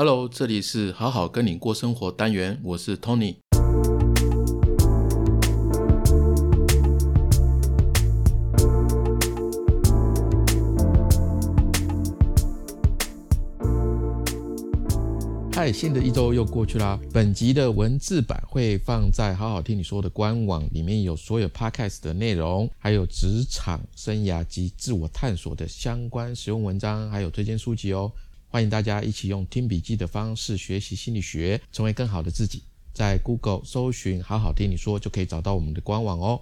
Hello， 这里是好好跟你过生活单元，我是 Tony。 嗨，新的一周又过去啦。本集的文字版会放在好好听你说的官网，里面有所有 Podcast 的内容，还有职场生涯及自我探索的相关实用文章，还有推荐书籍哦。欢迎大家一起用听笔记的方式学习心理学，成为更好的自己。在 Google 搜寻好好听你说，就可以找到我们的官网哦。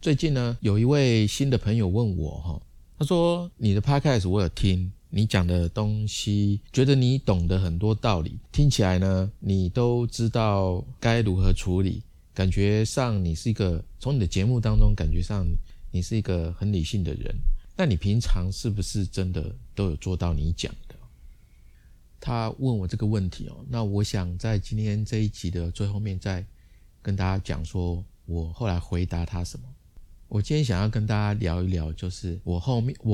最近呢，有一位新的朋友问我，他说你的 Podcast 我有听，你讲的东西觉得你懂得很多道理，听起来呢你都知道该如何处理，感觉上你是一个，从你的节目当中感觉上你是一个很理性的人，那你平常是不是真的都有做到你讲的？他问我这个问题哦，那我想在今天这一集的最后面再跟大家讲说我后来回答他什么。我今天想要跟大家聊一聊，就是我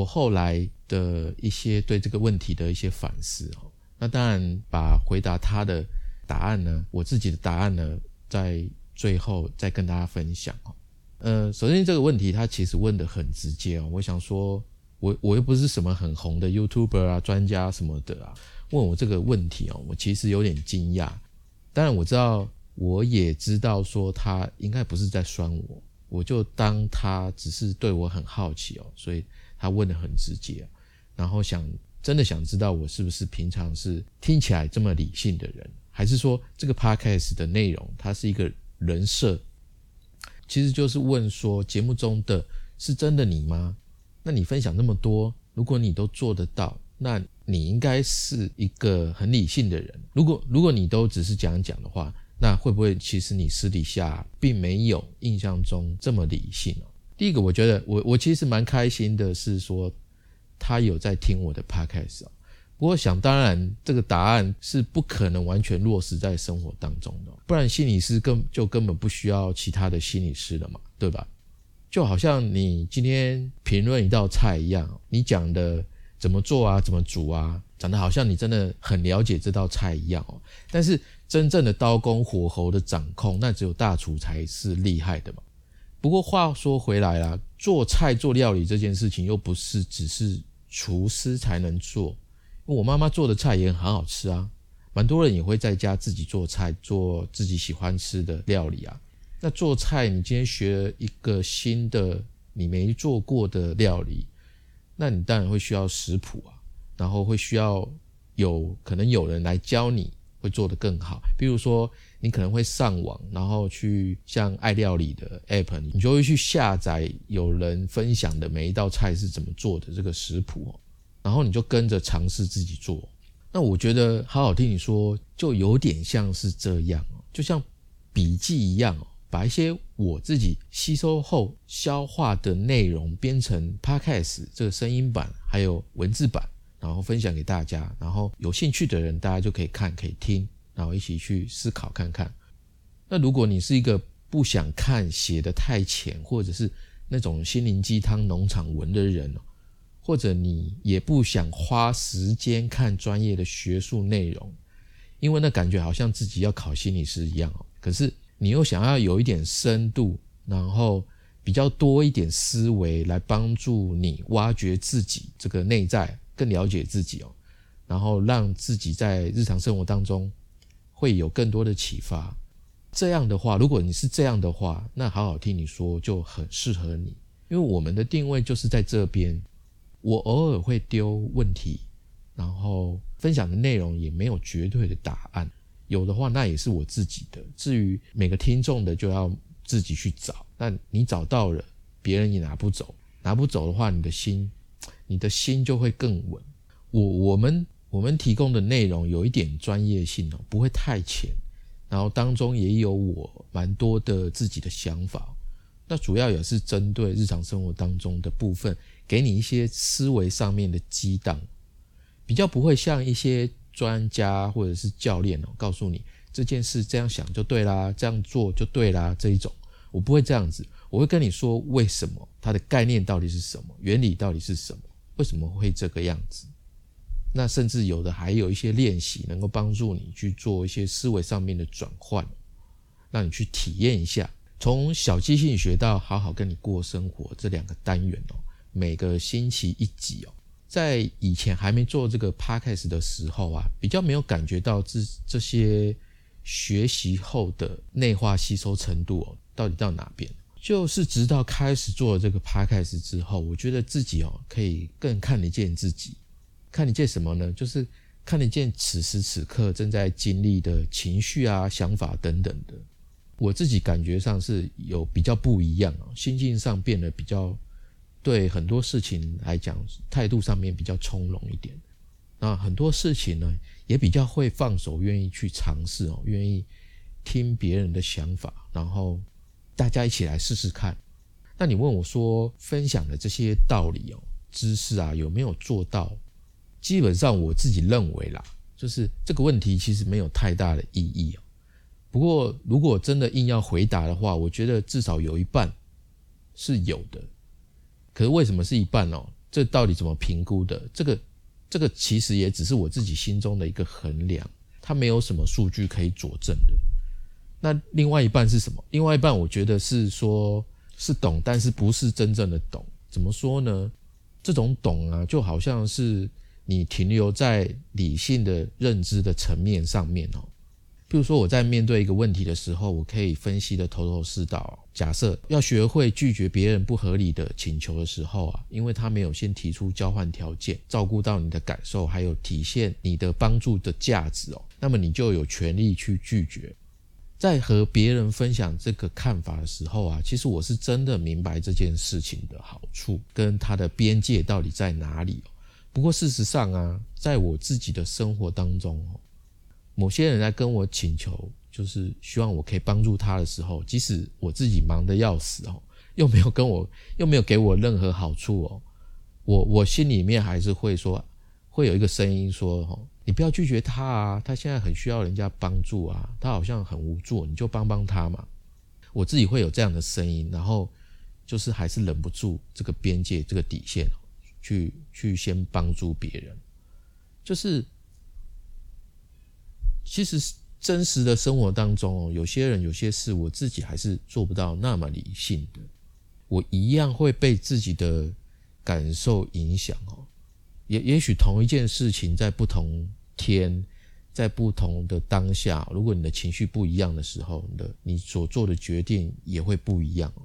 后来的一些对这个问题的一些反思哦。那当然把回答他的答案呢，我自己的答案呢，在最后再跟大家分享哦。首先这个问题他其实问得很直接哦，我想说我又不是什么很红的 YouTuber 啊，专家什么的啊，问我这个问题哦，我其实有点惊讶。当然我知道，我也知道说他应该不是在酸我，我就当他只是对我很好奇哦，所以他问得很直接，然后真的想知道我是不是平常是听起来这么理性的人，还是说这个 podcast 的内容它是一个人设。其实就是问说，节目中的是真的你吗？那你分享那么多，如果你都做得到，那你应该是一个很理性的人。如果你都只是讲的话，那会不会其实你私底下并没有印象中这么理性哦？第一个，我觉得我其实蛮开心的是说，他有在听我的 podcast 哦。不过想当然，这个答案是不可能完全落实在生活当中的，不然心理师根本不需要其他的心理师了嘛，对吧？就好像你今天评论一道菜一样，你讲的怎么做啊，怎么煮啊，讲的好像你真的很了解这道菜一样哦。但是真正的刀工火候的掌控，那只有大厨才是厉害的嘛。不过话说回来啦，做菜做料理这件事情又不是只是厨师才能做，我妈妈做的菜也很好吃啊，蛮多人也会在家自己做菜，做自己喜欢吃的料理啊。那做菜，你今天学了一个新的你没做过的料理，那你当然会需要食谱啊，然后会需要可能有人来教你会做得更好。比如说你可能会上网，然后去像爱料理的 app， 你就会去下载有人分享的每一道菜是怎么做的这个食谱哦，然后你就跟着尝试自己做。那我觉得好好听你说就有点像是这样，就像笔记一样，把一些我自己吸收后消化的内容编成 podcast 这个声音版还有文字版，然后分享给大家，然后有兴趣的人大家就可以看可以听，然后一起去思考看看。那如果你是一个不想看写得太浅，或者是那种心灵鸡汤农场文的人，或者你也不想花时间看专业的学术内容，因为那感觉好像自己要考心理师一样哦。可是你又想要有一点深度，然后比较多一点思维来帮助你挖掘自己这个内在，更了解自己哦，然后让自己在日常生活当中会有更多的启发。这样的话，如果你是这样的话，那好好听你说就很适合你，因为我们的定位就是在这边。我偶尔会丢问题，然后分享的内容也没有绝对的答案，有的话那也是我自己的，至于每个听众的就要自己去找。那你找到了，别人也拿不走的话，你的心就会更稳。我们提供的内容有一点专业性哦，不会太浅，然后当中也有我蛮多的自己的想法，那主要也是针对日常生活当中的部分，给你一些思维上面的激荡，比较不会像一些专家或者是教练哦，告诉你这件事这样想就对啦，这样做就对啦，这一种我不会这样子，我会跟你说为什么，它的概念到底是什么，原理到底是什么，为什么会这个样子。那甚至有的还有一些练习能够帮助你去做一些思维上面的转换，让你去体验一下。从小记性学到好好跟你过生活这两个单元哦，每个星期一集哦。在以前还没做这个 podcast 的时候啊，比较没有感觉到这些学习后的内化吸收程度哦，到底到哪边？就是直到开始做这个 podcast 之后，我觉得自己哦可以更看得见自己。看得见什么呢？就是看得见此时此刻正在经历的情绪啊、想法等等的。我自己感觉上是有比较不一样哦，心境上变得比较，对很多事情来讲态度上面比较从容一点。那很多事情呢也比较会放手，愿意去尝试哦，愿意听别人的想法，然后大家一起来试试看。那你问我说分享的这些道理哦、知识啊有没有做到？基本上我自己认为啦，就是这个问题其实没有太大的意义哦。不过如果真的硬要回答的话，我觉得至少有一半是有的。可是为什么是一半哦？这到底怎么评估的？这个其实也只是我自己心中的一个衡量，它没有什么数据可以佐证的。那另外一半是什么？另外一半我觉得是说是懂，但是不是真正的懂。怎么说呢？这种懂啊，就好像是你停留在理性的认知的层面上面哦。比如说我在面对一个问题的时候，我可以分析的头头是道。假设要学会拒绝别人不合理的请求的时候啊，因为他没有先提出交换条件，照顾到你的感受，还有体现你的帮助的价值哦，那么你就有权利去拒绝。在和别人分享这个看法的时候啊，其实我是真的明白这件事情的好处跟它的边界到底在哪里哦。不过事实上啊，在我自己的生活当中哦，某些人来跟我请求，就是希望我可以帮助他的时候，即使我自己忙得要死哦，又没有给我任何好处哦，我心里面还是会说，会有一个声音说哦，你不要拒绝他啊，他现在很需要人家帮助啊，他好像很无助，你就帮帮他嘛。我自己会有这样的声音，然后就是还是忍不住这个边界这个底线哦，去先帮助别人，就是。其实真实的生活当中哦，有些人有些事我自己还是做不到那么理性的，我一样会被自己的感受影响哦。也许同一件事情在不同天，在不同的当下，如果你的情绪不一样的时候，你所做的决定也会不一样哦。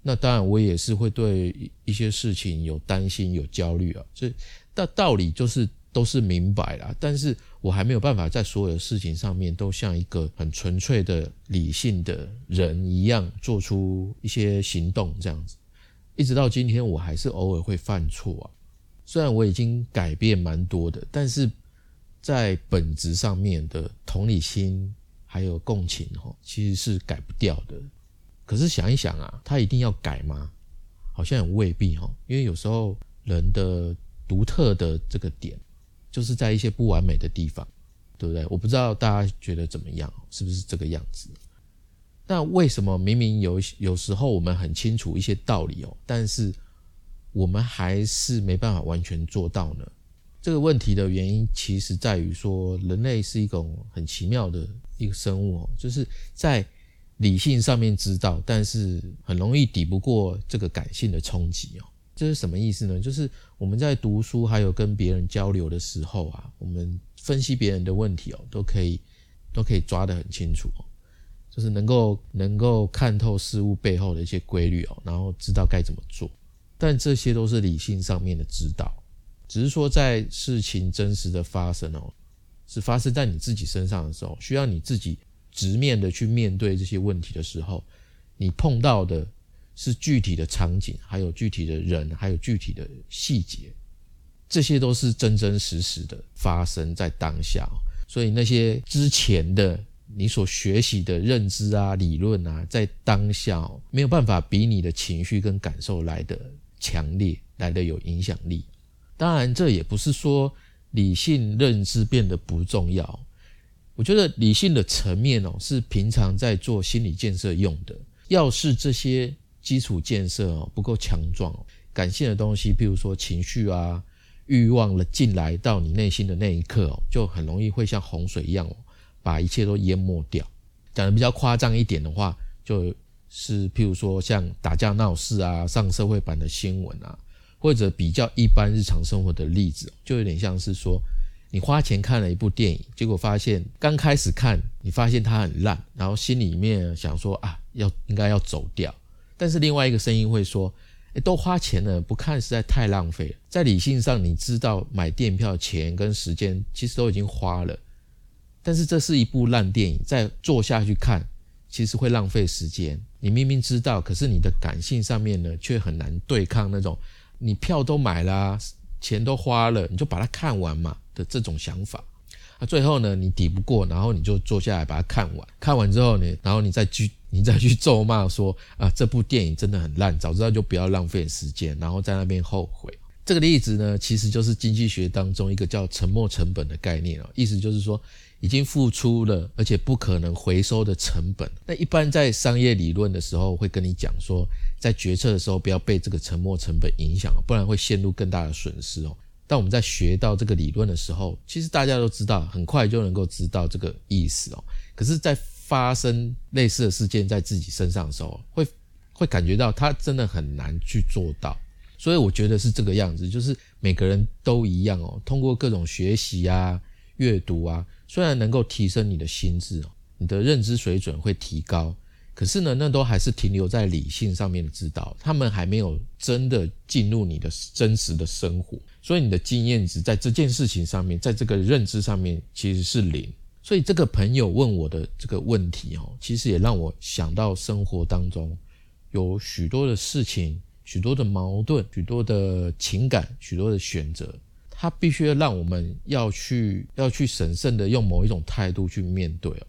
那当然我也是会对一些事情有担心有焦虑啊，所以那道理就是都是明白啦，但是我还没有办法在所有的事情上面都像一个很纯粹的理性的人一样做出一些行动这样子。一直到今天我还是偶尔会犯错啊，虽然我已经改变蛮多的，但是在本质上面的同理心还有共情哦，其实是改不掉的。可是想一想啊，他一定要改吗？好像也未必哦，因为有时候人的独特的这个点就是在一些不完美的地方，对不对？我不知道大家觉得怎么样，是不是这个样子？那为什么明明有时候我们很清楚一些道理哦，但是我们还是没办法完全做到呢？这个问题的原因其实在于说，人类是一种很奇妙的一个生物哦，就是在理性上面知道，但是很容易抵不过这个感性的冲击哦。这是什么意思呢？就是我们在读书还有跟别人交流的时候啊，我们分析别人的问题哦，都可以抓得很清楚哦，就是能够看透事物背后的一些规律哦，然后知道该怎么做。但这些都是理性上面的指导，只是说在事情真实的发生哦，是发生在你自己身上的时候，需要你自己直面的去面对这些问题的时候，你碰到的是具体的场景，还有具体的人，还有具体的细节，这些都是真真实实的发生在当下。所以那些之前的你所学习的认知啊、理论啊，在当下没有办法比你的情绪跟感受来得强烈，来得有影响力。当然这也不是说理性认知变得不重要，我觉得理性的层面哦，是平常在做心理建设用的。要是这些基础建设不够强壮，感性的东西，譬如说情绪啊、欲望了进来到你内心的那一刻哦，就很容易会像洪水一样哦，把一切都淹没掉。讲的比较夸张一点的话，就是譬如说像打架闹事啊，上社会版的新闻啊，或者比较一般日常生活的例子，就有点像是说你花钱看了一部电影，结果发现刚开始看你发现它很烂，然后心里面想说啊，应该要走掉，但是另外一个声音会说都花钱了，不看实在太浪费了。在理性上你知道买电票钱跟时间其实都已经花了，但是这是一部烂电影，再坐下去看其实会浪费时间。你明明知道，可是你的感性上面呢却很难对抗那种你票都买了啊，钱都花了，你就把它看完嘛的这种想法。最后呢你抵不过，然后你就坐下来把它看完。看完之后呢，然后你再去咒骂说啊，这部电影真的很烂，早知道就不要浪费时间，然后在那边后悔。这个例子呢其实就是经济学当中一个叫沉没成本的概念哦，意思就是说已经付出了而且不可能回收的成本。那一般在商业理论的时候会跟你讲说，在决策的时候不要被这个沉没成本影响，不然会陷入更大的损失哦。当我们在学到这个理论的时候，其实大家都知道，很快就能够知道这个意思哦。可是在发生类似的事件在自己身上的时候，会感觉到它真的很难去做到。所以我觉得是这个样子，就是每个人都一样哦，通过各种学习啊、阅读啊，虽然能够提升你的心智哦，你的认知水准会提高，可是呢，那都还是停留在理性上面的指导，他们还没有真的进入你的真实的生活，所以你的经验值在这件事情上面，在这个认知上面其实是零。所以这个朋友问我的这个问题哦，其实也让我想到生活当中有许多的事情，许多的矛盾，许多的情感，许多的选择，它必须让我们要去审慎的用某一种态度去面对哦。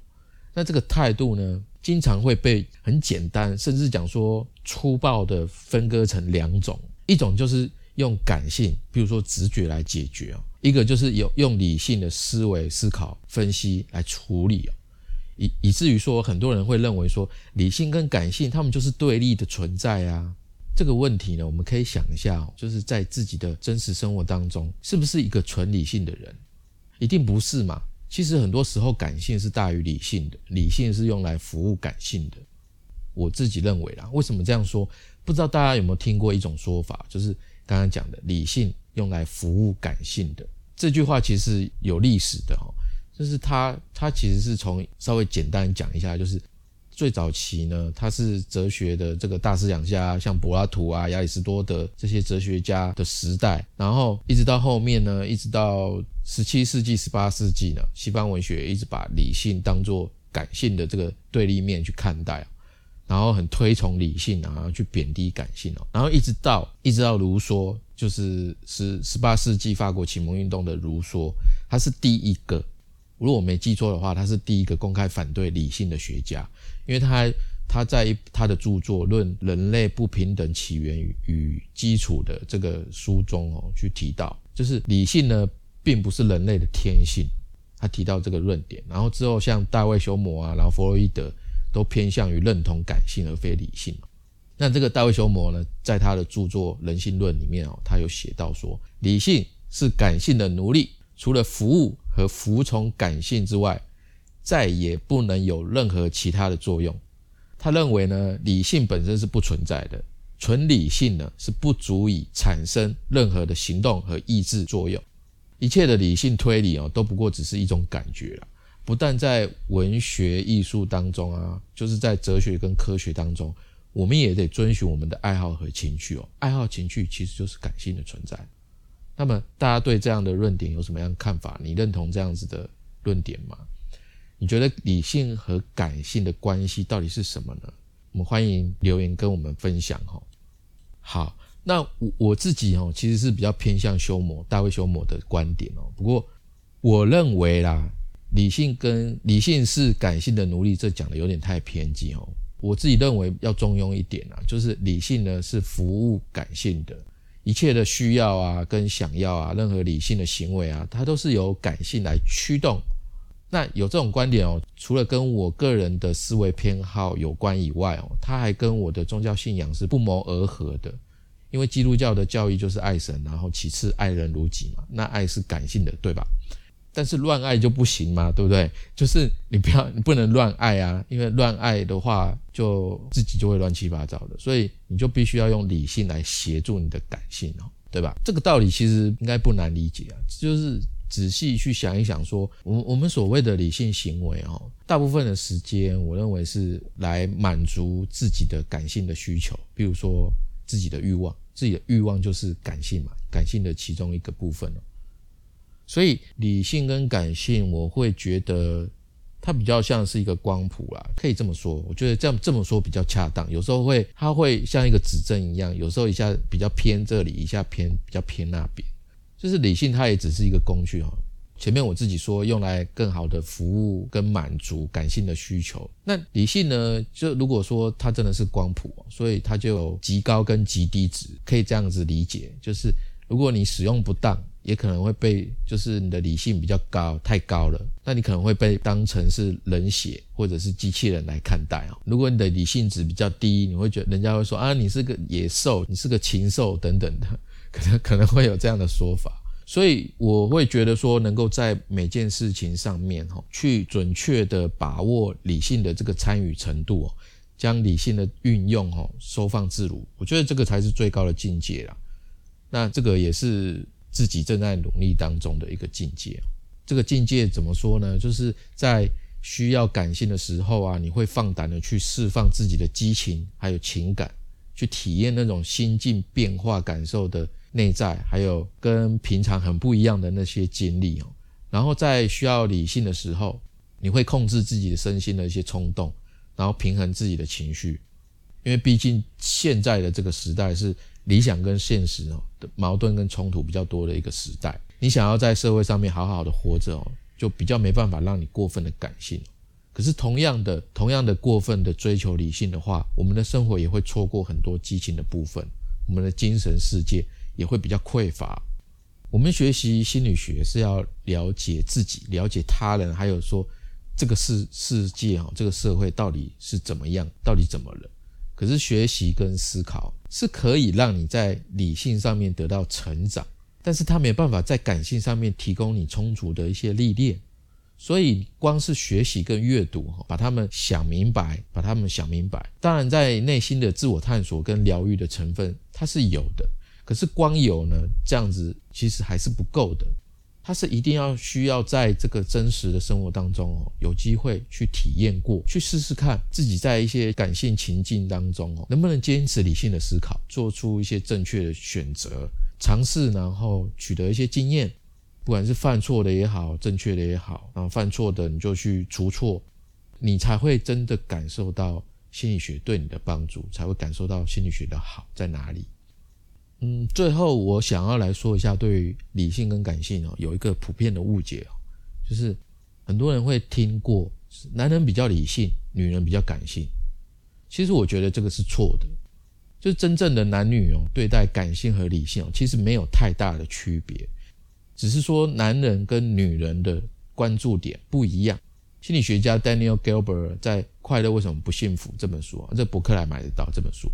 那这个态度呢，经常会被很简单，甚至讲说粗暴的分割成两种，一种就是用感性，比如说直觉来解决哦，一个就是用理性的思维思考分析来处理，以至于说很多人会认为说理性跟感性他们就是对立的存在啊。这个问题呢，我们可以想一下哦，就是在自己的真实生活当中是不是一个纯理性的人？一定不是嘛。其实很多时候感性是大于理性的，理性是用来服务感性的。我自己认为啦，为什么这样说？不知道大家有没有听过一种说法，就是刚刚讲的理性用来服务感性的，这句话其实有历史的哦，就是它其实是从稍微简单讲一下，就是最早期呢，它是哲学的这个大思想家，像柏拉图啊、亚里士多德这些哲学家的时代，然后一直到后面呢，一直到17世纪、18世纪呢，西方文学一直把理性当作感性的这个对立面去看待，然后很推崇理性啊，去贬低感性哦。然后一直到卢梭，就是18世纪法国启蒙运动的卢梭，他是第一个，如果我没记错的话，他是第一个公开反对理性的学家。因为他在他的著作《论人类不平等起源与基础》的这个书中哦，去提到，就是理性呢并不是人类的天性，他提到这个论点。然后之后像大卫休谟啊，然后弗洛伊德都偏向于认同感性而非理性。那这个大卫休谟呢，在他的著作《人性论》里面哦，他有写到说，理性是感性的奴隶，除了服务和服从感性之外，再也不能有任何其他的作用。他认为呢，理性本身是不存在的，纯理性呢是不足以产生任何的行动和意志作用。一切的理性推理哦，都不过只是一种感觉啦。不但在文学艺术当中啊，就是在哲学跟科学当中，我们也得遵循我们的爱好和情趣哦。爱好情趣其实就是感性的存在。那么大家对这样的论点有什么样的看法？你认同这样子的论点吗？你觉得理性和感性的关系到底是什么呢？我们欢迎留言跟我们分享哦。好，那我自己哦，其实是比较偏向大卫休谟的观点哦。不过我认为啦，理性是感性的奴隶，这讲的有点太偏激哦。我自己认为要中庸一点啊，就是理性呢是服务感性的，一切的需要啊跟想要啊，任何理性的行为啊，它都是由感性来驱动。那有这种观点哦，除了跟我个人的思维偏好有关以外哦，它还跟我的宗教信仰是不谋而合的。因为基督教的教义就是爱神，然后其次爱人如己嘛，那爱是感性的，对吧？但是乱爱就不行嘛，对不对？就是你不能乱爱啊，因为乱爱的话就自己就会乱七八糟的，所以你就必须要用理性来协助你的感性哦，对吧？这个道理其实应该不难理解啊，就是仔细去想一想说，我们所谓的理性行为哦，大部分的时间我认为是来满足自己的感性的需求，比如说自己的欲望，自己的欲望就是感性嘛，感性的其中一个部分哦。所以理性跟感性我会觉得它比较像是一个光谱啦，可以这么说，我觉得这么说比较恰当。有时候它会像一个指针一样，有时候一下比较偏这里，一下比较偏那边。就是理性它也只是一个工具哦。前面我自己说用来更好的服务跟满足感性的需求，那理性呢，就如果说它真的是光谱哦，所以它就有极高跟极低值，可以这样子理解，就是如果你使用不当，也可能会被，就是你的理性比较高，太高了，那你可能会被当成是冷血或者是机器人来看待哦。如果你的理性值比较低，你会觉得人家会说啊，你是个野兽，你是个禽兽等等的，可能会有这样的说法。所以我会觉得说，能够在每件事情上面哦，去准确的把握理性的这个参与程度哦，将理性的运用哦，收放自如，我觉得这个才是最高的境界啦。那这个也是自己正在努力当中的一个境界。这个境界怎么说呢？就是在需要感性的时候啊，你会放胆的去释放自己的激情还有情感，去体验那种心境变化感受的内在，还有跟平常很不一样的那些经历哦。然后在需要理性的时候，你会控制自己的身心的一些冲动，然后平衡自己的情绪。因为毕竟现在的这个时代是理想跟现实的矛盾跟冲突比较多的一个时代，你想要在社会上面好好的活着哦，就比较没办法让你过分的感性。可是同样的过分的追求理性的话，我们的生活也会错过很多激情的部分，我们的精神世界也会比较匮乏。我们学习心理学是要了解自己，了解他人，还有说这个世界这个社会到底是怎么样，到底怎么了。可是学习跟思考是可以让你在理性上面得到成长，但是它没办法在感性上面提供你充足的一些历练。所以光是学习跟阅读，把它们想明白。当然在内心的自我探索跟疗愈的成分它是有的，可是光有呢，这样子其实还是不够的。它是一定要需要在这个真实的生活当中哦，有机会去体验过，去试试看自己在一些感性情境当中哦，能不能坚持理性的思考，做出一些正确的选择，尝试然后取得一些经验，不管是犯错的也好，正确的也好，然后犯错的你就去除错，你才会真的感受到心理学对你的帮助，才会感受到心理学的好在哪里。最后我想要来说一下对于理性跟感性哦，有一个普遍的误解哦，就是很多人会听过男人比较理性，女人比较感性。其实我觉得这个是错的，就是真正的男女哦，对待感性和理性哦，其实没有太大的区别，只是说男人跟女人的关注点不一样。心理学家 Daniel Gilbert 在《快乐为什么不幸福》这本书啊，这博客来买得到这本书。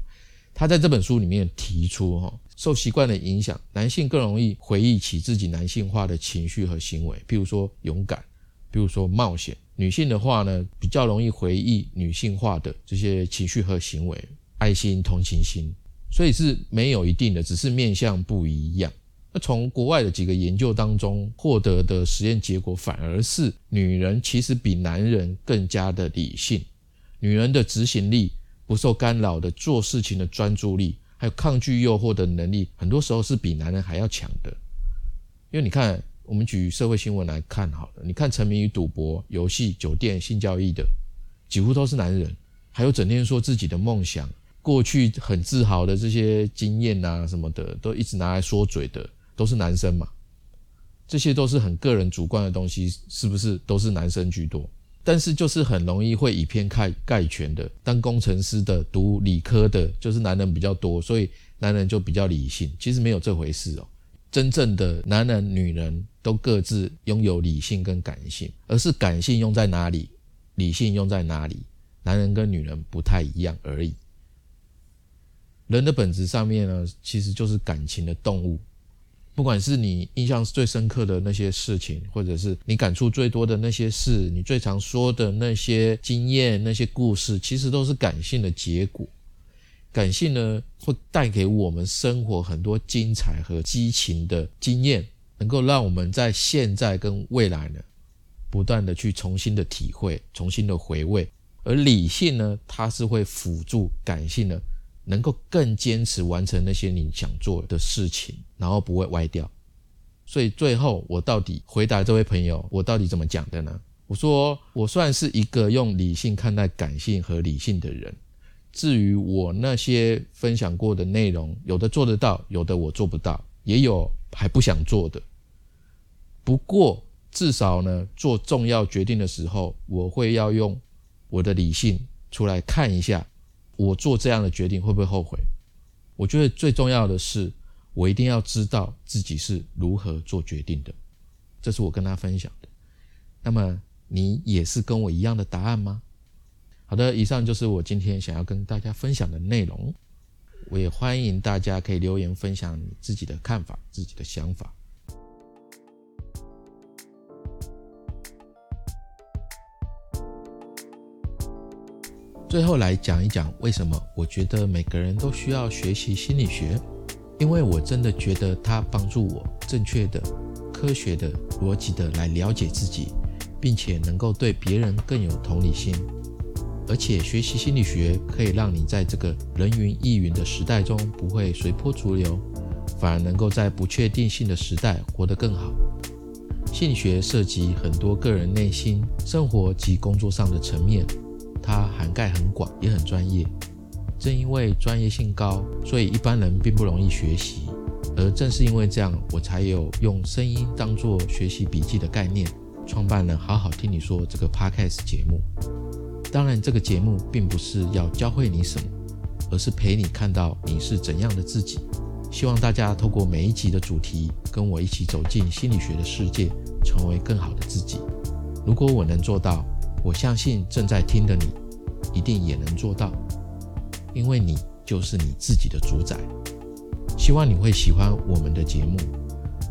他在这本书里面提出哦，受习惯的影响，男性更容易回忆起自己男性化的情绪和行为，譬如说勇敢，譬如说冒险。女性的话呢，比较容易回忆女性化的这些情绪和行为，爱心、同情心。所以是没有一定的，只是面向不一样。那从国外的几个研究当中获得的实验结果，反而是女人其实比男人更加的理性。女人的执行力，不受干扰的做事情的专注力，还有抗拒诱惑的能力，很多时候是比男人还要强的。因为你看，我们举社会新闻来看好了，你看沉迷于赌博、游戏、酒店、性交易的，几乎都是男人。还有整天说自己的梦想，过去很自豪的这些经验啊什么的，都一直拿来说嘴的，都是男生嘛。这些都是很个人主观的东西，是不是都是男生居多？但是就是很容易会以偏概全的，当工程师的、读理科的，就是男人比较多，所以男人就比较理性。其实没有这回事哦，真正的男人、女人都各自拥有理性跟感性，而是感性用在哪里，理性用在哪里，男人跟女人不太一样而已。人的本质上面呢，其实就是感情的动物。不管是你印象最深刻的那些事情，或者是你感触最多的那些事，你最常说的那些经验、那些故事，其实都是感性的结果。感性呢，会带给我们生活很多精彩和激情的经验，能够让我们在现在跟未来呢，不断的去重新的体会、重新的回味。而理性呢，它是会辅助感性呢，能够更坚持完成那些你想做的事情，然后不会歪掉。所以最后我到底回答这位朋友，我到底怎么讲的呢？我说我算是一个用理性看待感性和理性的人，至于我那些分享过的内容，有的做得到，有的我做不到，也有还不想做的。不过至少呢，做重要决定的时候，我会要用我的理性出来看一下我做这样的决定会不会后悔？我觉得最重要的是，我一定要知道自己是如何做决定的。这是我跟他分享的。那么你也是跟我一样的答案吗？好的，以上就是我今天想要跟大家分享的内容。我也欢迎大家可以留言分享你自己的看法、自己的想法。最后来讲一讲为什么我觉得每个人都需要学习心理学，因为我真的觉得它帮助我正确的、科学的、逻辑的来了解自己，并且能够对别人更有同理心。而且学习心理学可以让你在这个人云亦云的时代中不会随波逐流，反而能够在不确定性的时代活得更好。心理学涉及很多个人内心、生活及工作上的层面，它涵盖很广，也很专业。正因为专业性高，所以一般人并不容易学习。而正是因为这样，我才有用声音当作学习笔记的概念，创办了好好听你说这个 Podcast 节目。当然，这个节目并不是要教会你什么，而是陪你看到你是怎样的自己。希望大家透过每一集的主题，跟我一起走进心理学的世界，成为更好的自己。如果我能做到，我相信正在听的你一定也能做到，因为你就是你自己的主宰。希望你会喜欢我们的节目。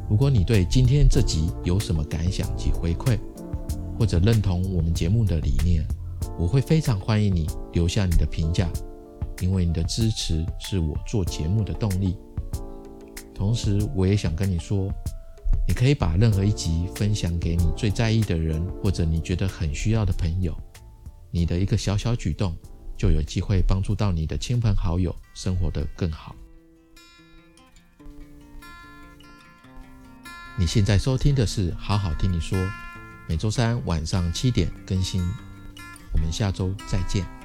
如果你对今天这集有什么感想及回馈，或者认同我们节目的理念，我会非常欢迎你留下你的评价，因为你的支持是我做节目的动力。同时我也想跟你说，你可以把任何一集分享给你最在意的人，或者你觉得很需要的朋友。你的一个小小举动，就有机会帮助到你的亲朋好友生活得更好。你现在收听的是《好好听你说》，每周三晚上7点更新。我们下周再见。